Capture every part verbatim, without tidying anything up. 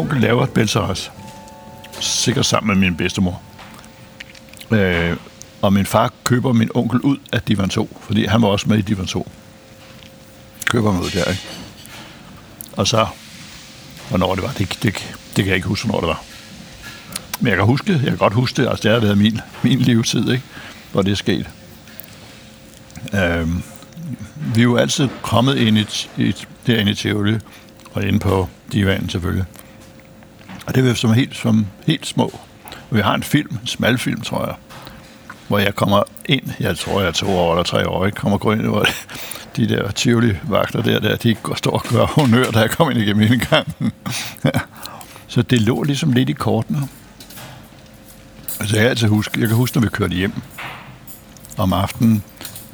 onkel laver et belsaras. Sikkert sammen med min bedstemor. Øh, og min far køber min onkel ud af Divan to, fordi han var også med i Divan to. Køber mig ud der, ikke? Og så, hvornår det var, det, det, det kan jeg ikke huske, hvornår det var. Men jeg kan huske, jeg kan godt huske det, altså det har været min, min livstid, ikke? Hvor det er sket. Øh, vi er jo altid kommet ind i, i, derinde i Tivoli, og inde på divanen selvfølgelig. Og det var som helt, som helt små. Vi har en film, en smal film, tror jeg, hvor jeg kommer ind, jeg tror jeg er to år eller tre år, ikke? Kommer gå ind, hvor de der Tivoli-vagter der, der, de står og gør honør, da jeg kom ind igennem indgangen. Så det lå ligesom lidt i kortene. Altså jeg kan altid huske, jeg kan huske, når vi kørte hjem om aftenen,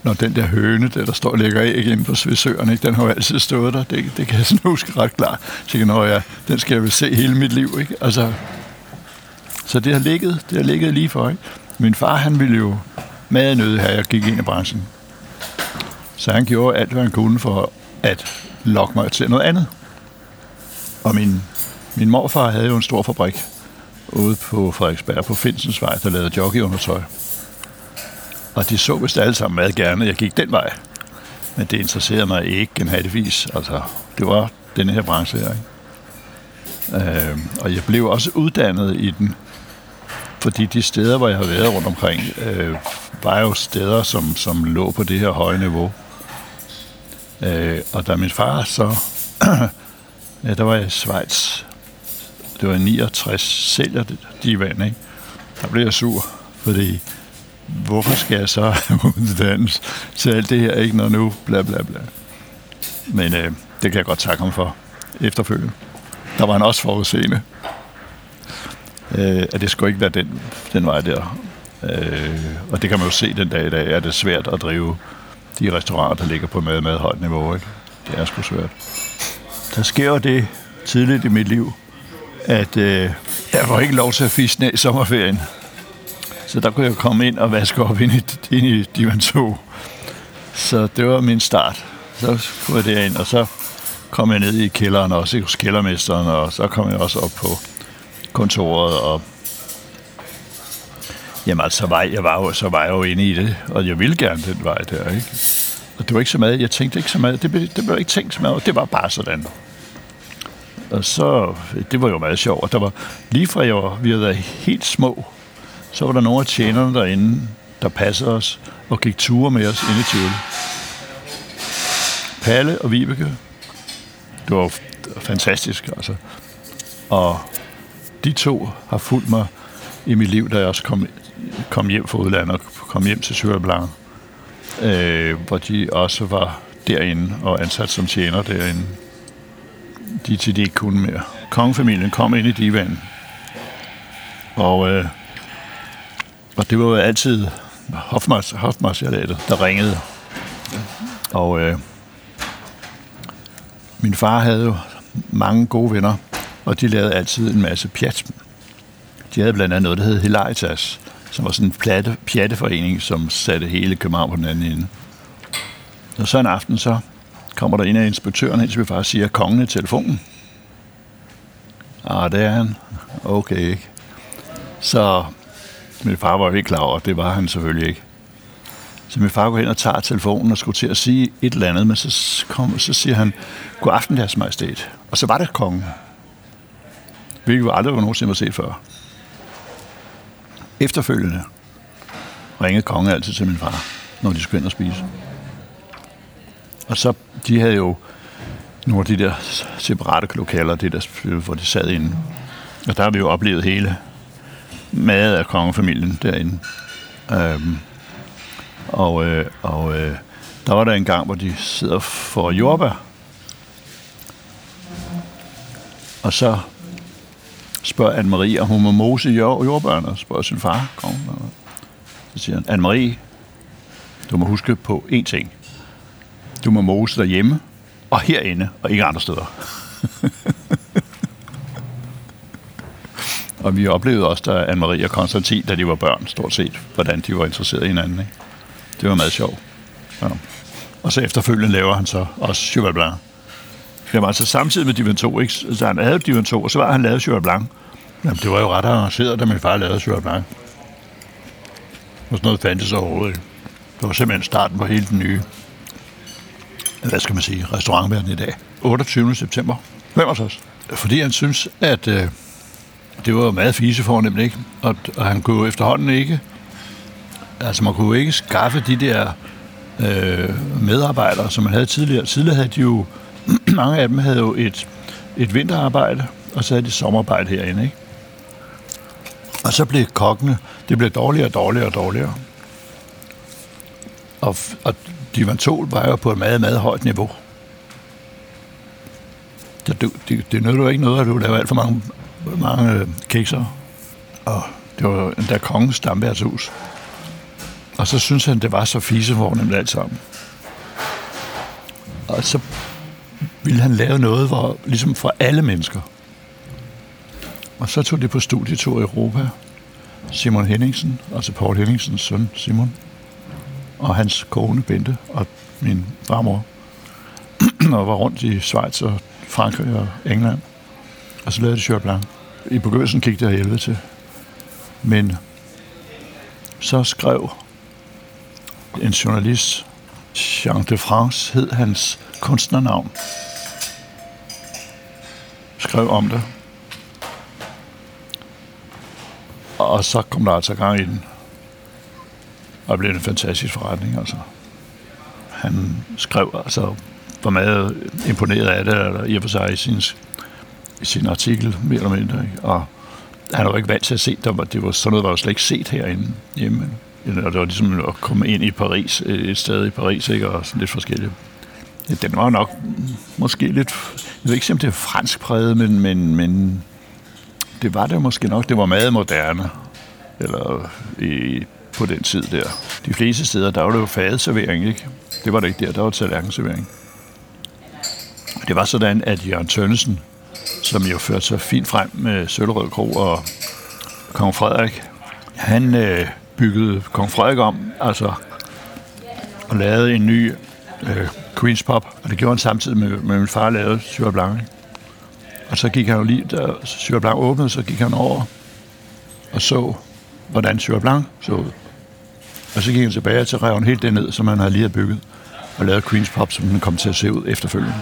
når den der høne, der, der står og lægger æg inde på Svisøren, ikke, den har jo altid stået der. Det, det kan jeg sådan huske ret klart. Så når jeg, den skal jeg vel se hele mit liv, ikke? Altså, så det har ligget, det har ligget lige for, ikke? Min far, han ville jo meget nødt her, jeg gik ind i branchen. Så han gjorde alt, hvad han kunne for at lokke mig til noget andet. Og min, min morfar havde jo en stor fabrik ude på Frederiksberg på Finsens Vej, der lavede jockeyundertøj. Og de så vist alle sammen meget gerne, at jeg gik den vej. Men det interesserede mig ikke genhattevis. Altså, det var den her branche her, ikke? Øh, og jeg blev også uddannet i den, fordi de steder, hvor jeg har været rundt omkring, øh, var jo steder, som, som lå på det her høje niveau. Øh, og da min far så... ja, der var jeg i Schweiz. Det var i niogtres, sælger divan, ikke? Der blev jeg sur, fordi... Hvorfor skal jeg så uddannes til alt det her, ikke, når nu, bla bla bla. Men øh, det kan jeg godt takke ham for efterfølgende. Der var han også forudseende, øh, at det skulle ikke være den, den vej der. Øh, og det kan man jo se den dag i dag, at det er svært at drive de restauranter, der ligger på meget, meget højt niveau, ikke? Det er sgu svært. Der sker jo det tidligt i mit liv, at øh, jeg får ikke lov til at fise ned i sommerferien. Så der kunne jeg komme ind og vaske op ind i, ind i Divan to. Så det var min start. Så kunne jeg derind, og så kom jeg ned i kælderen også, hos kældermesteren, og så kom jeg også op på kontoret. Og jamen altså, så var jeg, jeg var jo, så var jeg jo inde i det, og jeg ville gerne den vej der, ikke? Og det var ikke så meget, jeg tænkte ikke så meget, det blev, det blev ikke tænkt så meget, det var bare sådan. Og så, det var jo meget sjovt, og der var, lige fra jeg var, vi havde været helt små, så var der nogle af tjenerne derinde, der passede os og gik ture med os ind i Tivoli. Palle og Vibeke. Det var fantastisk, altså. Og de to har fulgt mig i mit liv, da jeg også kom, kom hjem fra udlandet og kom hjem til Cheval Blanc. Øh, hvor de også var derinde og ansat som tjener derinde. De til de ikke kunne mere. Kongefamilien kom ind i divanen. Og... Øh, Og det var jo altid hofmarsjalatet, der ringede. Og øh, min far havde jo mange gode venner, og de lavede altid en masse pjat. De havde blandt andet noget, der hed Helajtas, som var sådan en platte, pjatteforening, som satte hele København på den anden ende. Og så en aften, så kommer der en af inspektørerne hen til min far og siger, kongen i telefonen. Ah, det er han. Okay, ikke? Så... Min far var jo ikke klar over, det var han selvfølgelig ikke. Så min far går hen og tager telefonen og skulle til at sige et eller andet, men så, kom, så siger han, god aften, Deres Majestæt. Og så var det kongen, hvilket jo aldrig var nogensinde var set før. Efterfølgende ringede kongen altid til min far, når de skulle ind og spise. Og så, de havde jo nogle af de der separate lokaler, det der, hvor de sad inde. Og der har vi jo oplevet hele... mad af kongefamilien derinde. Øhm, og øh, og øh, der var der en gang, hvor de sidder for jordbær. Og så spørger Anne-Marie, og hun må mose jordbærne, og spørger sin far, kongen. Så siger han, Anne-Marie, du må huske på én ting. Du må mose derhjemme, og herinde, og ikke andre steder. Og vi oplevede også, da Anne-Marie og Konstantin, da de var børn, stort set, hvordan de var interesseret i hinanden, ikke? Det var meget sjovt. Ja. Og så efterfølgende laver han så også Cheval Blanc, Det var altså samtidig med Divan to, ikke? Så han havde Divan to, og så var han lavet Cheval Blanc. Jamen, det var jo ret arrangeret, da min far lavede Cheval Blanc. Og sådan noget fandtes overhovedet ikke. Det var simpelthen starten på hele den nye, hvad skal man sige, restaurantverdenen i dag. otteogtyvende september femogtres. Fordi han synes, at øh, det var meget fisefornemt, ikke? Og, og han kunne efterhånden ikke, altså man kunne ikke skaffe de der øh, medarbejdere, som man havde tidligere. Tidligere havde de jo, mange af dem havde jo et, et vinterarbejde, og så havde de sommerarbejde herinde, ikke? Og så blev kokkene, det blev dårligere og dårligere og dårligere. Og, og Divan to var jo på et meget, meget højt niveau. Det, det, det nødte jo ikke noget, at du lavede alt for mange, mange kikser. Og det var endda kongens stamværtshus. Og så synes han, det var så fisefornemt alt sammen. Og så ville han lave noget, hvor, ligesom for alle mennesker. Og så tog de på studietur i Europa. Simon Henningsen, altså Poul Henningsens søn Simon, og hans kone Bente og min farmor, og var rundt i Schweiz og Frankrig og England. Og så lavede de Cheval Blanc. I begyndelsen gik det af helvede til. Men så skrev en journalist, Jean de France hed hans kunstnernavn, skrev om det. Og så kom der altså gang i den. Og det blev en fantastisk forretning, altså. Han skrev, altså, var meget imponeret af det, eller i og for sig i sin, i sin artikel, mere eller mindre, ikke? Og han var jo ikke vant til at se, der var, det var sådan noget, der var jo slet ikke set herinde hjemme. Og det var ligesom at komme ind i Paris, et sted i Paris, ikke? Og sådan lidt forskelligt. Ja, den var nok måske lidt, jeg ved ikke, om det er fransk præget, men, men, men det var det måske nok. Det var meget moderne, eller i på den tid der. De fleste steder, der var det jo fadeservering, ikke? Det var det ikke der, der var tallerkenservering. Det var sådan, at Jørgen Tønnesen, som jo førte sig fint frem med Søllerød Kro og Kong Frederik, han øh, byggede Kong Frederik om, altså, og lavede en ny øh, Queen's Pop, og det gjorde han samtidig med, med min far lavede Cheval Blanc. Og så gik han jo lige, da Cheval Blanc åbnede, så gik han over og så, hvordan Cheval Blanc så ud. Og så gik han tilbage til reven helt derned, som han havde lige bygget, og lavede Queen's Pop, som den kom til at se ud efterfølgende.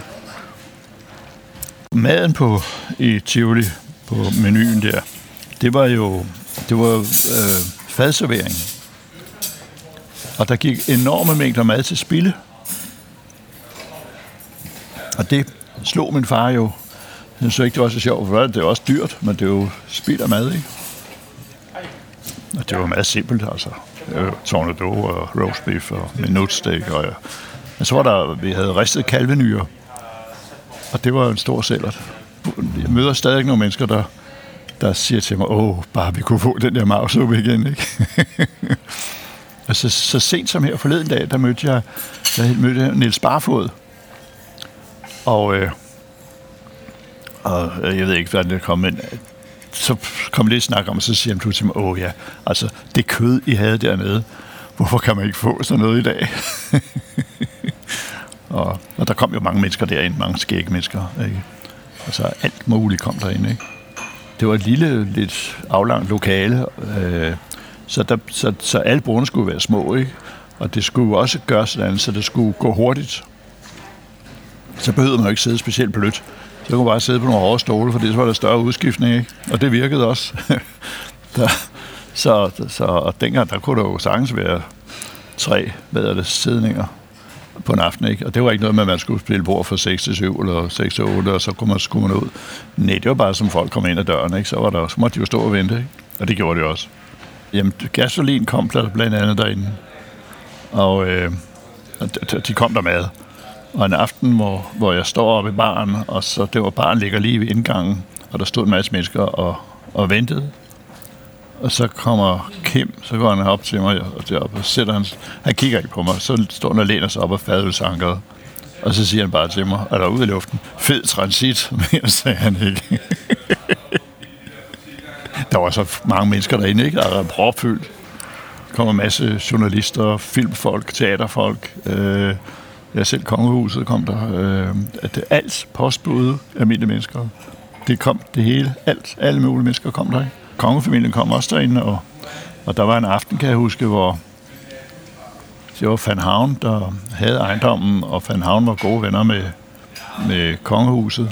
Maden på i Tivoli, på menuen der, det var jo det var, øh, fadservering. Og der gik enorme mængder mad til spilde. Og det slog min far jo. Han synes ikke, det var så sjovt, for det er også dyrt, men det er jo spild af mad, ikke? Og det var meget simpelt, altså. Tornado og roast beef og minutsteak. Og, ja. Men så var der, vi havde ristet kalvenyrer, og det var en stor sællert. Jeg møder stadig nogle mennesker, der, der siger til mig, åh, bare vi kunne få den der marvsuppe igen, ikke? Og så, så sent som her forleden dag, der mødte jeg, der mødte jeg Niels Barfod. Og, øh, og jeg ved ikke, hvordan det kom ind. Så kom lidt snak om, og så siger han til mig, åh ja, altså det kød, I havde dernede, hvorfor kan man ikke få sådan noget i dag? og, og der kom jo mange mennesker derinde, mange skægge mennesker, ikke? Altså alt muligt kom derinde, ikke? Det var et lille, lidt aflangt lokale, øh, så, der, så, så alle bordene skulle være små, ikke? Og det skulle også gøres sådan, så det skulle gå hurtigt. Så behøvede man jo ikke sidde specielt blødt. Så kunne man bare sidde på nogle hårde stole, fordi så var der større udskiftning, ikke? Og det virkede også. der, så, så, og dengang, der kunne der jo sagtens være tre, hvad er det, sidninger på en aften, ikke? Og det var ikke noget med, at man skulle spille bord fra seks til syv eller seks til otte, og så kunne man, skulle man ud. Nej, det var bare, som folk kom ind ad døren, ikke? Så, var der, så måtte de jo stå og vente, ikke? Og det gjorde de også. Jamen, gasolin kom blandt andet derinde. Og øh, de kom der med. Og en aften, hvor, hvor jeg står oppe i baren, og så det var baren ligger lige ved indgangen, og der stod en masse mennesker og, og ventede. Og så kommer Kim, så går han op til mig og deroppe, og sætter han, han kigger ikke på mig, så står han og læner sig op og fadølsankeret. Og så siger han bare til mig, og der ude i luften, fed transit, mere sagde han ikke. Der var så mange mennesker derinde, ikke? Der var propfyldt. Der kom en masse journalister, filmfolk, teaterfolk, øh, ja, selv kongehuset kom der, øh, at alt postbåde almindelige mennesker. Det kom det hele, alt, alle mulige mennesker kom der. Kongefamilien kom også derinde, og, og der var en aften, kan jeg huske, hvor det var Van Haven, der havde ejendommen, og Van Haven var gode venner med, med kongehuset.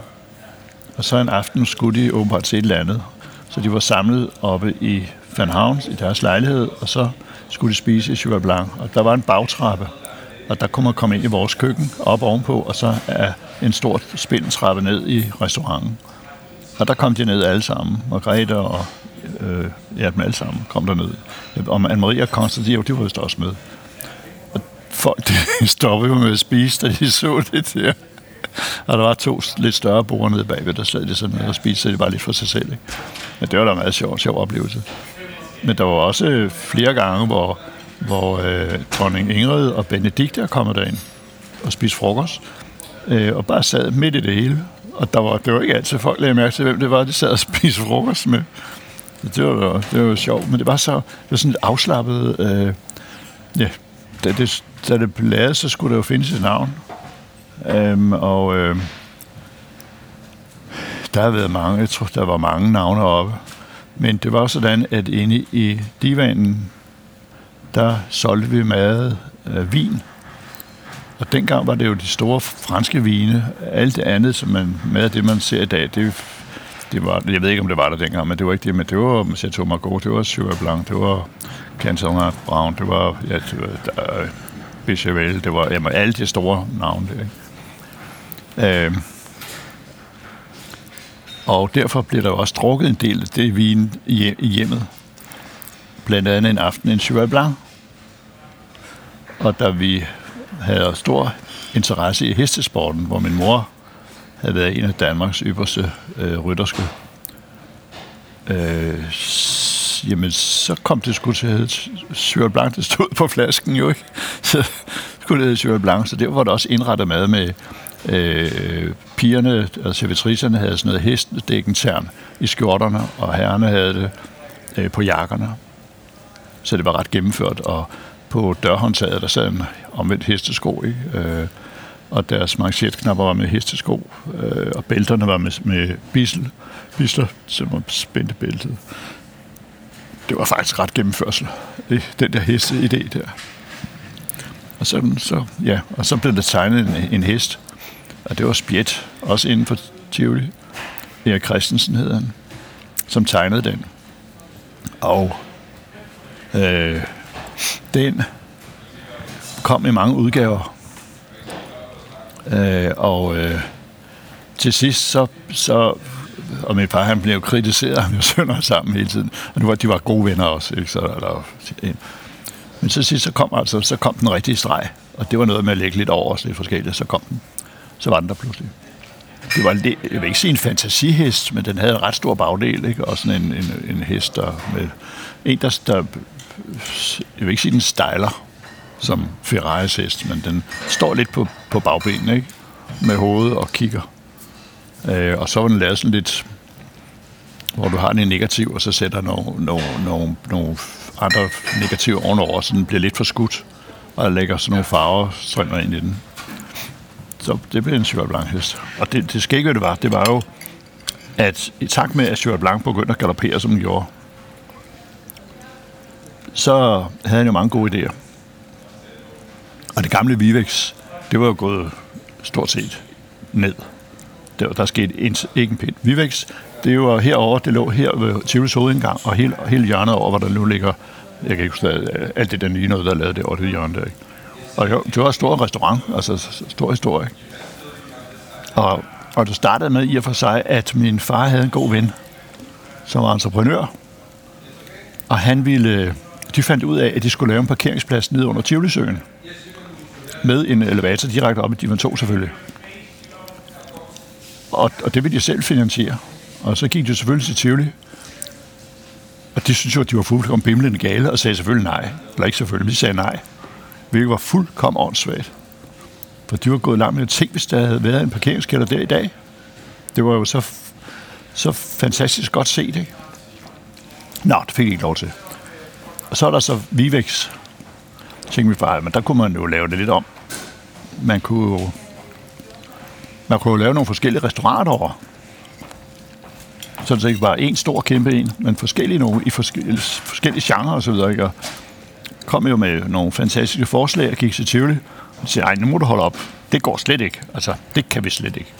Og så en aften skulle de åbenbart til et eller andet. Så de var samlet oppe i Van Havens, i deres lejlighed, og så skulle de spise i Cheval Blanc. Og der var en bagtrappe, og der kunne man komme ind i vores køkken, op ovenpå, og så er en stor spindeltrappe ned i restauranten. Og der kom de ned alle sammen. Margrethe og øh, ja, dem alle sammen kom der ned. Og Anne-Marie og Konstantin, de var jo også med. Og folk, de stoppede jo med at spise, da de så det der. Og der var to lidt større bord nede bagved, der sad de sådan ned og spiste, så de var lidt for sig selv. Ikke? Men det var da en meget sjov, sjov oplevelse. Men der var også flere gange, hvor, hvor øh, dronning Ingrid og Benedikt er kommet derind og spiste frokost, øh, og bare sad midt i det hele. Og der var, det var ikke altid folk lagde mærke til, hvem det var, de sad og spiste frokost med. Så det var, det var jo sjovt, men det var, så, det var sådan lidt afslappet. Øh, ja, da det, da det blev lavet, så skulle der jo findes et navn. Øhm, og øh, der har været mange, jeg tror, der var mange navne oppe. Men det var sådan, at inde i divanen, der solgte vi meget øh, vin. Og dengang var det jo de store franske vine. Alt det andet, som man med det, man ser i dag, det, det var, jeg ved ikke, om det var der dengang, men det var ikke det. Men det var Chateau Margaux, det var Cheval Blanc, det var Canton Brown, det var, ja, det var der, Cheval, det var jamen, alle de store navne der, ikke? Øhm. Og derfor blev der også drukket en del af det vin i hjemmet. Blandt andet en aften en Cheval Blanc. Og da vi havde stor interesse i hestesporten, hvor min mor havde været en af Danmarks ypperste øh, rytterske, øh, jamen, så kom det sgu til at hedde Cheval Blanc. Det stod på flasken jo, ikke? Så skulle det hedde Cheval Blanc, så det var der også indrettet mad med. Øh, pigerne, altså servitricerne, havde sådan noget hestedækkentern i skjorterne, og herrerne havde det øh, på jakkerne. Så det var ret gennemført, og på dørhåndtaget, der sad en omvendt hestesko, ikke? Øh, og deres manchetknapper var med hestesko, øh, og bælterne var med, med bisler, bisler, som var spændte bæltet. Det var faktisk ret gennemførsel, den der heste-idé der. Og så, så, ja, og så blev der tegnet en, en hest, og det var Spjæt, også inden for Tivoli. Erik Christensen hed han, som tegnede den. Og øh, den kom i mange udgaver. Øh, og øh, til sidst så... så og min far, han blev kritiseret, han blev sønder sammen hele tiden. Og det var, de var gode venner også, ikke? Så, eller, men så sidst, så kom, altså, så kom den rigtige streg. Og det var noget med at lægge lidt over os, lidt forskelligt, så kom den. Så var den der pludselig. Det var, jeg vil ikke sige en fantasihest, men den havde en ret stor bagdel, ikke? Og sådan en, en, en hest, der med... En, der, der... Jeg vil ikke sige, den stejler som Ferraris hest, men den står lidt på, på bagbenene, ikke? Med hovedet og kigger. Øh, og så var den lavet sådan lidt, hvor du har den i negativ, og så sætter nogle no, no, no, no andre negative ovenover, så den bliver lidt for skudt, og lægger sådan nogle farvestrimler ind i den. Så det blev en Cheval Blanc hest. Og det, det skægge, det var, det var jo, at i takt med, at Cheval Blanc begyndte at galopere, som den gjorde, så havde han jo mange gode idéer. Og det gamle Wivex, det var jo gået stort set ned. Der, der skete ikke en pind. Wivex, det var herover, det lå her ved Tivolis hovedindgang, og hele, hele hjørnet over, hvor der nu ligger, jeg kan ikke huske, alt det der nye noget, der er lavet derovre, det hjørne der, ikke? Og det var et stort restaurant, altså stor historie. Og, og det startede med i og for sig, at min far havde en god ven, som var entreprenør, og han ville, de fandt ud af, at de skulle lave en parkeringsplads nede under Tivolisøen, med en elevator direkte op i Divan to selvfølgelig. Og det ville de selv finansiere. Og så gik de selvfølgelig til Tivoli. Og de syntes jo, at de var fuldkommen bimlende gale, og sagde selvfølgelig nej. Eller ikke selvfølgelig, men de sagde nej. Hvilket var fuldkommen åndssvagt. For de var gået langt med ting, hvis der havde været en parkeringskælder der i dag. Det var jo så, så fantastisk godt set, ikke? Nå, det fik de ikke lov til. Og så er der så Wivex. Tænkte vi bare, men der kunne man jo lave det lidt om. man kunne jo, man kunne jo lave nogle forskellige restauranter over. Sådan set ikke bare en stor kæmpe en, men forskellige nogle i forskellige, forskellige genrer og så videre, ikke? Og kom jo med nogle fantastiske forslag og gik til Tivoli og sagde, ej, nu må du holde op. Det går slet ikke. Altså, det kan vi slet ikke.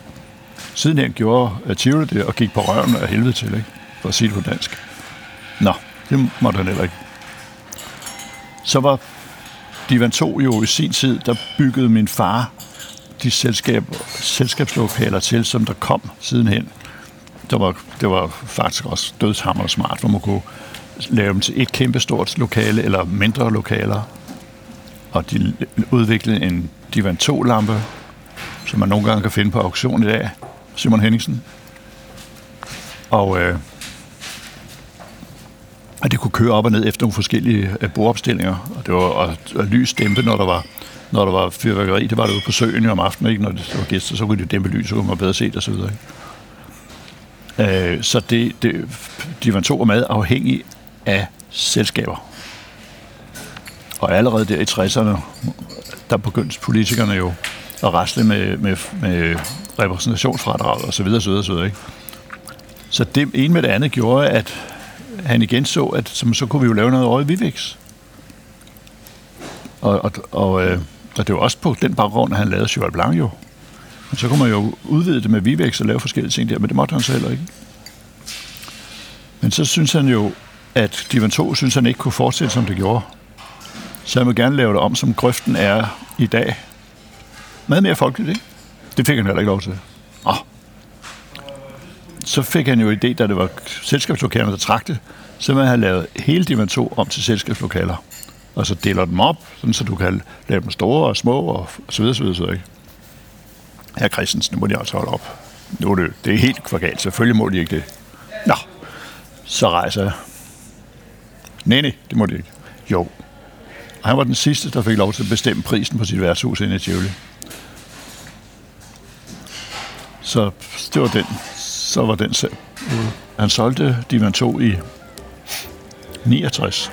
Sidenhen gjorde Tivoli det og gik på røven af helvede til, ikke? For at sige det på dansk. Nå, det måtte han heller ikke. Så var Divan to jo i sin tid, der byggede min far de selskab, selskabslokaler til, som der kom sidenhen. Der var, det var faktisk også dødshammer og smart, hvor man kunne lave dem til et kæmpestort lokale eller mindre lokaler. Og de udviklede en Divan to-lampe, som man nogle gange kan finde på auktion i dag. Simon Henningsen. Og, øh, og det kunne køre op og ned efter nogle forskellige bordopstillinger. Og det var og, og lys dæmpe, når der var, når der var fyrværkeri. Det var det ude på søen om aftenen, ikke? Når det var gæster, så kunne de dæmpe lys, så kunne man bedre se det og så videre, ikke? Så det, det, de var to og meget afhængige af selskaber. Og allerede der i tresserne, der begyndte politikerne jo at rasle med, med, med repræsentationsfradrag og så videre, så videre, så videre, ikke? Så det ene med det andet gjorde, at han igen så, at så kunne vi jo lave noget over i Wivex. Og, og, og, og det var også på den baggrund, at han lavede Cheval Blanc jo. Så kunne man jo udvide det med Wivex og lave forskellige ting der, men det måtte han så heller ikke. Men så synes han jo, at Divan to synes han ikke kunne fortsætte, som det gjorde. Så han ville gerne lave det om, som grøften er i dag. Meget mere folkeligt, ikke? Det fik han heller ikke lov til. Nå. Så fik han jo idé, da det var selskabslokalerne, der trak det, så man havde lavet hele Divan to om til selskabslokaler. Og så deler dem op, sådan, så du kan lave dem store og små og så videre, så videre, så videre, ikke? Herre Christensen, nu må de altså holde op. Nu er det, det er helt kvargalt, selvfølgelig må de ikke det. Nå, så rejser jeg. Nej, nej, det må de ikke. Jo. Og han var den sidste, der fik lov til at bestemme prisen på sit værtshus inde i Tivoli. Så det var den. Så var den selv. Han solgte Divan to i niogtres.